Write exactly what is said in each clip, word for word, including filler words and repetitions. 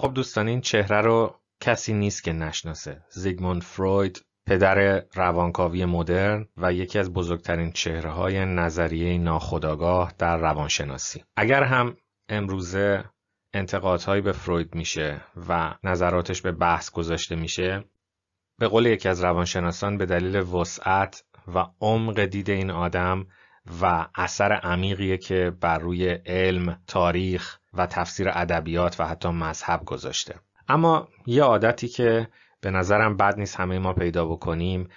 خب دوستان این چهره رو کسی نیست که نشناسه. زیگموند فروید، پدر روانکاوی مدرن و یکی از بزرگترین چهره‌های نظریه ناخودآگاه در روانشناسی. اگر هم امروزه انتقادهایی به فروید میشه و نظراتش به بحث گذاشته میشه، به قول یکی از روانشناسان به دلیل وسعت و عمق دید این آدم و اثر عمیقیه که بر روی علم، تاریخ و تفسیر ادبیات و حتی مذهب گذاشته. اما یه عادتی که به نظرم بد نیست همه ما پیدا بکنیم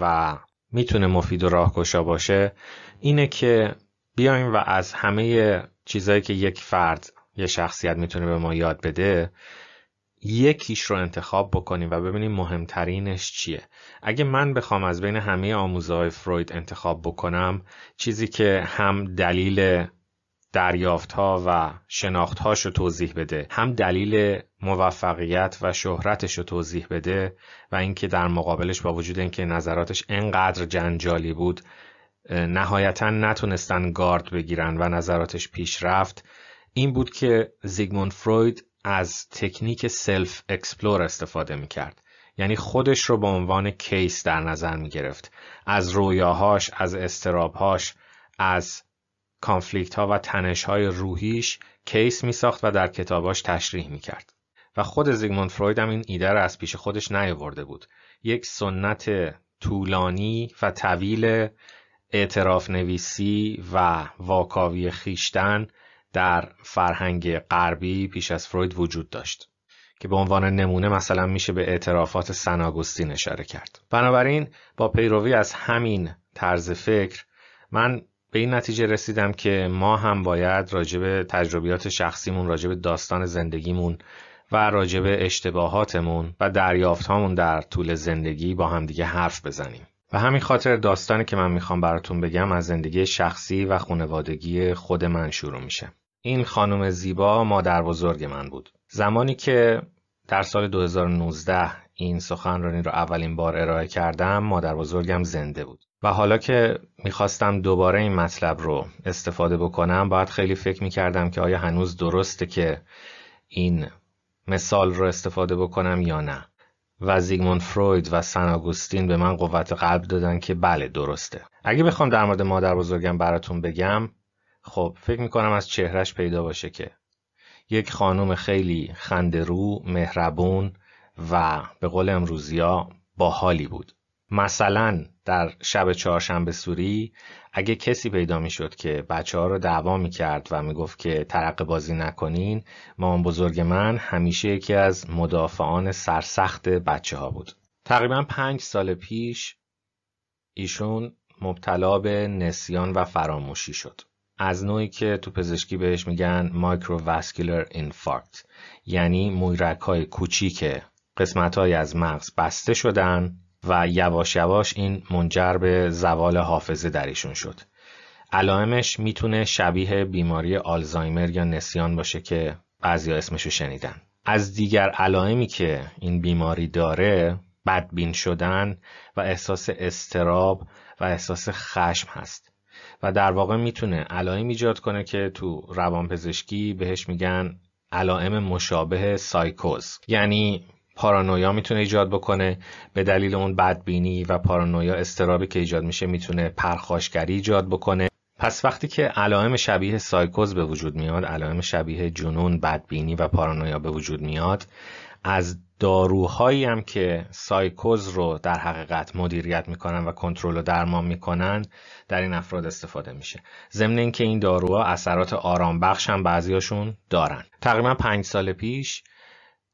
و میتونه مفید و راهگشا باشه اینه که بیایم و از همه چیزایی که یک فرد، یه شخصیت میتونه به ما یاد بده، یکیش رو انتخاب بکنیم و ببینیم مهمترینش چیه. اگه من بخوام از بین همه آموزه‌های فروید انتخاب بکنم، چیزی که هم دلیل دریافت‌ها و شناخت‌هاش رو توضیح بده، هم دلیل موفقیت و شهرتش رو توضیح بده و اینکه در مقابلش با وجود اینکه نظراتش انقدر جنجالی بود نهایتاً نتونستن گارد بگیرن و نظراتش پیش رفت، این بود که زیگموند فروید از تکنیک سلف اکسپلور استفاده می‌کرد. یعنی خودش رو به عنوان کیس در نظر می‌گرفت. از رویاهاش، از اضطراب‌هاش، از کانفلیکت‌ها و تنش‌های روحیش کیس می‌ساخت و در کتاباش تشریح می‌کرد. و خود زیگموند فروید هم این ایده رو از پیش خودش نیاورده بود. یک سنت طولانی و طویل اعتراف نویسی و واکاوی خیشتن در فرهنگ غربی پیش از فروید وجود داشت که به عنوان نمونه مثلا میشه به اعترافات سن آگوستین اشاره کرد. بنابراین با پیروی از همین طرز فکر من به این نتیجه رسیدم که ما هم باید راجع به تجربیات شخصیمون، راجع به داستان زندگیمون و راجع به اشتباهاتمون و دریافتهامون در طول زندگی با همدیگه حرف بزنیم. و همین خاطر داستانی که من میخوام براتون بگم از زندگی شخصی و خانوادگی خود من شروع میشه. این خانم زیبا مادر بزرگ من بود. زمانی که در سال دو هزار و نوزده این سخنرانی رو اولین بار ارائه کردم، مادر بزرگم زنده بود. و حالا که میخواستم دوباره این مطلب رو استفاده بکنم، باید خیلی فکر میکردم که آیا هنوز درسته که این مثال رو استفاده بکنم یا نه. و زیگموند فروید و سن آگوستین به من قوت قلب دادن که بله درسته. اگه بخوام در مورد مادر بزرگم براتون بگم، خب فکر میکنم از چهرش پیدا باشه که یک خانم خیلی خنده‌رو، مهربون و به قول امروزیا باحالی بود. مثلا در شب چهارشنبه سوری اگه کسی پیدا میشد که بچه‌ها رو دعوا میکرد و میگفت که ترقه بازی نکنین، مامان بزرگ من همیشه یکی از مدافعان سرسخت بچه‌ها بود. تقریبا پنج سال پیش ایشون مبتلا به نسیان و فراموشی شد، از نوعی که تو پزشکی بهش میگن مایکروواسکولار اینفارکت، یعنی مویرک‌های کوچیک قسمت‌های از مغز بسته شدن و یواش یواش این منجر به زوال حافظه در ایشون شد. علائمش میتونه شبیه بیماری آلزایمر یا نسیان باشه که بعضیا اسمشو شنیدن. از دیگر علائمی که این بیماری داره، بدبین شدن و احساس اضطراب و احساس خشم هست و در واقع میتونه علائم ایجاد کنه که تو روانپزشکی بهش میگن علائم مشابه سایکوز، یعنی پارانویا میتونه ایجاد بکنه. به دلیل اون بدبینی و پارانویا، اضطرابی که ایجاد میشه، میتونه پرخاشگری ایجاد بکنه. پس وقتی که علائم شبیه سایکوز به وجود میاد، علائم شبیه جنون، بدبینی و پارانویا به وجود میاد، از داروهایی هم که سایکوز رو در حقیقت مدیریت میکنن و کنترل و درمان میکنن در این افراد استفاده میشه. ضمن اینکه این داروها اثرات آرام بخش هم بعضیاشون دارن. تقریبا پنج سال پیش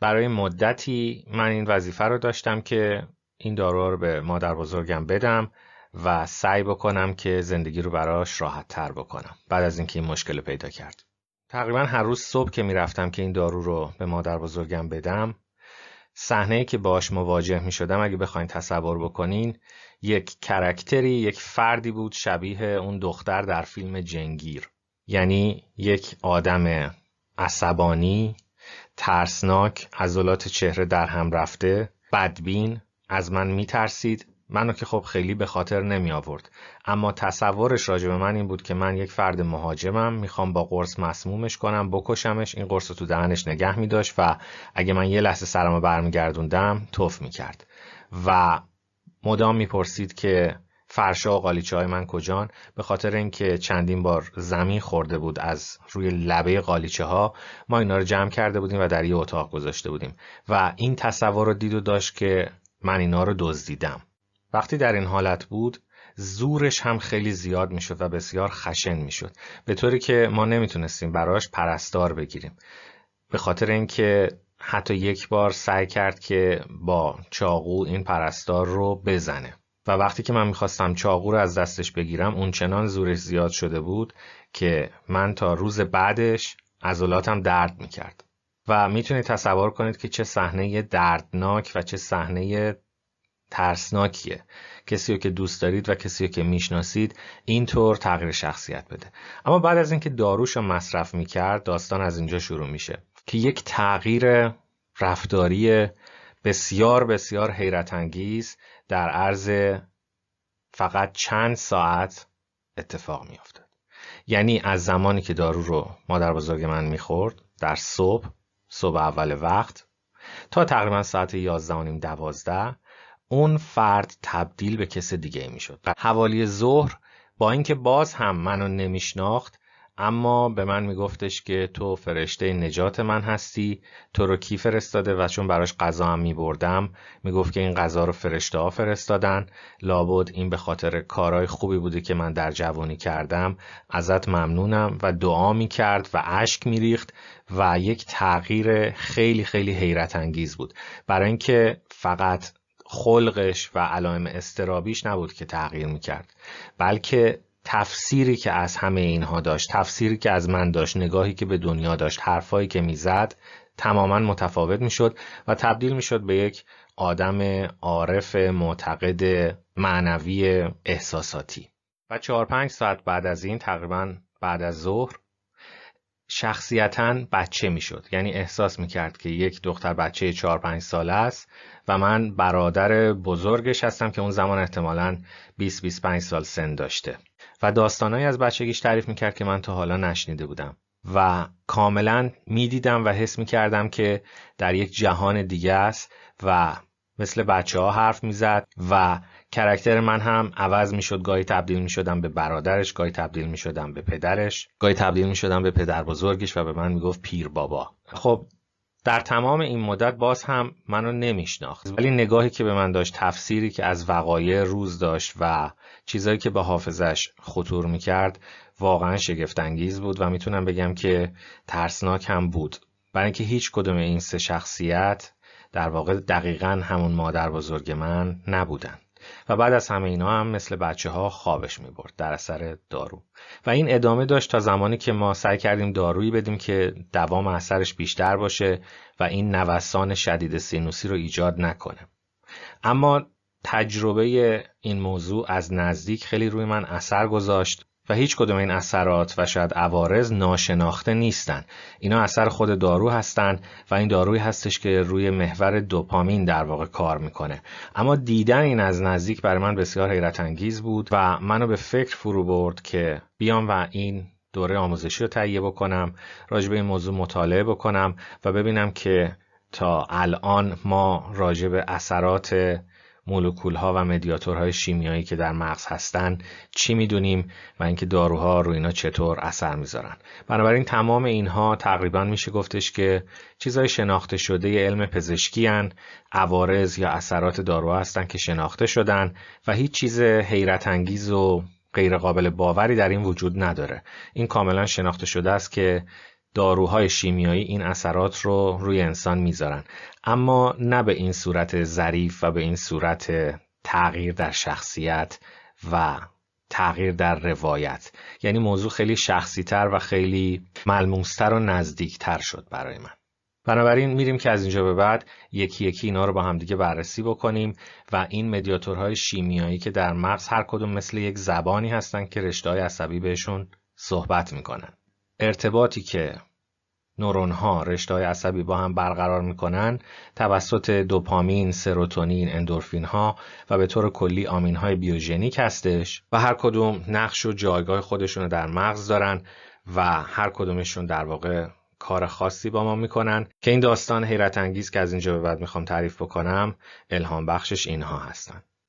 برای مدتی من این وظیفه رو داشتم که این داروها رو به مادر بزرگم بدم و سعی بکنم که زندگی رو براش راحت تر بکنم بعد از اینکه این مشکل پیدا کرد. تقریبا هر روز صبح که میرفتم که این دارو رو به مادر بزرگم بدم، صحنه‌ای که باهاش مواجه میشدم اگه بخواین تصور بکنین، یک کاراکتری، یک فردی بود شبیه اون دختر در فیلم جنگیر، یعنی یک آدم عصبانی، ترسناک، عضلات چهره در هم رفته، بدبین، از من میترسید منو که خب خیلی به خاطر نمی آورد، اما تصورش راجع به من این بود که من یک فرد مهاجمم، میخوام با قرص مسمومش کنم، بکشمش، این قرص رو تو دهنش نگه میداشت و اگه من یه لحظه سرمو برمیگردوندم توف میکرد و مدام میپرسید که فرشا و قالیچه‌های من کجان، به خاطر اینکه چندین بار زمین خورده بود از روی لبه قالیچه‌ها. ما اینا رو جمع کرده بودیم و در یه اتاق گذاشته بودیم و این تصور رو دید و داشت که من اینا رو دزدیدم. وقتی در این حالت بود زورش هم خیلی زیاد میشد و بسیار خشن میشد، به طوری که ما نمیتونستیم براش پرستار بگیریم، به خاطر اینکه حتی یک بار سعی کرد که با چاقو این پرستار رو بزنه و وقتی که من میخواستم چاقو رو از دستش بگیرم اون چنان زورش زیاد شده بود که من تا روز بعدش عضلاتم درد میکرد و میتونید تصور کنید که چه صحنه دردناک و چه صحنه ترسناکیه کسی رو که دوست دارید و کسی رو که میشناسید اینطور تغییر شخصیت بده. اما بعد از اینکه داروشو مصرف میکرد داستان از اینجا شروع میشه که یک تغییر رفتاری بسیار بسیار حیرت انگیز در عرض فقط چند ساعت اتفاق میافتاد. یعنی از زمانی که دارو رو مادر بزرگ من میخورد در صبح صبح اول وقت تا تقریبا ساعت یازده و نیم دوازده اون فرد تبدیل به کس دیگه میشد. حوالی ظهر با اینکه باز هم منو نمیشناخت اما به من میگفتش که تو فرشته نجات من هستی، تو رو کی فرستاده، و چون براش غذا هم میبردم میگفت که این غذا رو فرشته ها فرستادن، لابد این به خاطر کارهای خوبی بوده که من در جوانی کردم، ازت ممنونم، و دعا میکرد و اشک میریخت و یک تغییر خیلی خیلی حیرت انگیز بود، برای اینکه فقط خلقش و علائم اضطرابیش نبود که تغییر میکرد، بلکه تفسیری که از همه اینها داشت، تفسیری که از من داشت، نگاهی که به دنیا داشت، حرفایی که میزد تماما متفاوت میشد و تبدیل میشد به یک آدم عارف معتقد معنوی احساساتی. و چهار پنج ساعت بعد از این، تقریبا بعد از ظهر، شخصیتاً بچه میشد، یعنی احساس میکرد که یک دختر بچه چهار پنج ساله است و من برادر بزرگش هستم که اون زمان احتمالاً بیست بیست و پنج سال سن داشته و داستانایی از بچگیش تعریف میکرد که من تا حالا نشنیده بودم و کاملاً میدیدم و حس میکردم که در یک جهان دیگه است و مثل بچه ها حرف میزد و کاراکتر من هم عوض میشد، گاهی تبدیل میشدم به برادرش، گاهی تبدیل میشدم به پدرش، گاهی تبدیل میشدم به پدر بزرگش و به من میگفت پیر بابا. خب در تمام این مدت باز هم منو نمیشناخت، ولی نگاهی که به من داشت، تفسیری که از وقایع روز داشت و چیزایی که به حافظش خطور میکرد واقعا شگفت انگیز بود و میتونم بگم که ترسناک هم بود، برای اینکه هیچ کدوم این سه شخصیت در واقع دقیقاً همون مادر بزرگ من نبودن و بعد از همه اینا هم مثل بچه ها خوابش می برد در اثر دارو و این ادامه داشت تا زمانی که ما سعی کردیم دارویی بدیم که دوام اثرش بیشتر باشه و این نوسان شدید سینوسی رو ایجاد نکنه. اما تجربه این موضوع از نزدیک خیلی روی من اثر گذاشت و هیچ کدوم این اثرات و شاید عوارض ناشناخته نیستن، اینا اثر خود دارو هستن و این دارویی هستش که روی محور دوپامین در واقع کار میکنه. اما دیدن این از نزدیک برای من بسیار حیرت انگیز بود و منو به فکر فرو برد که بیام و این دوره آموزشی رو تهیه بکنم، راجع به این موضوع مطالعه بکنم و ببینم که تا الان ما راجع به اثرات مولکول‌ها و مدیاتورهای شیمیایی که در مغز هستن چی میدونیم و اینکه داروها روی اینا چطور اثر میذارن. بنابراین تمام اینها تقریبا میشه گفتش که چیزای شناخته شده ی علم پزشکی ان، عوارض یا اثرات داروها هستن که شناخته شدن و هیچ چیز حیرت انگیز و غیر قابل باوری در این وجود نداره. این کاملا شناخته شده است که داروهای شیمیایی این اثرات رو روی انسان میذارن، اما نه به این صورت ظریف و به این صورت تغییر در شخصیت و تغییر در روایت. یعنی موضوع خیلی شخصی‌تر و خیلی ملموس‌تر و نزدیک‌تر شد برای من. بنابراین میریم که از اینجا به بعد یکی یکی اینا رو با هم دیگه بررسی بکنیم و این مدیاتورهای شیمیایی که در مغز هر کدوم مثل یک زبانی هستن که رشته‌های عصبی بهشون صحبت میکنن. ارتباطی که نورون‌ها رشته‌های عصبی با هم برقرار می‌کنند توسط دوپامین، سروتونین، اندورفین‌ها و به طور کلی آمین‌های بیوژنیک هستش و هر کدوم نقش و جایگاه خودشون رو در مغز دارن و هر کدومشون در واقع کار خاصی با ما می‌کنن که این داستان حیرت انگیز که از اینجا به بعد می‌خوام تعریف بکنم الهام بخشش اینها هستن.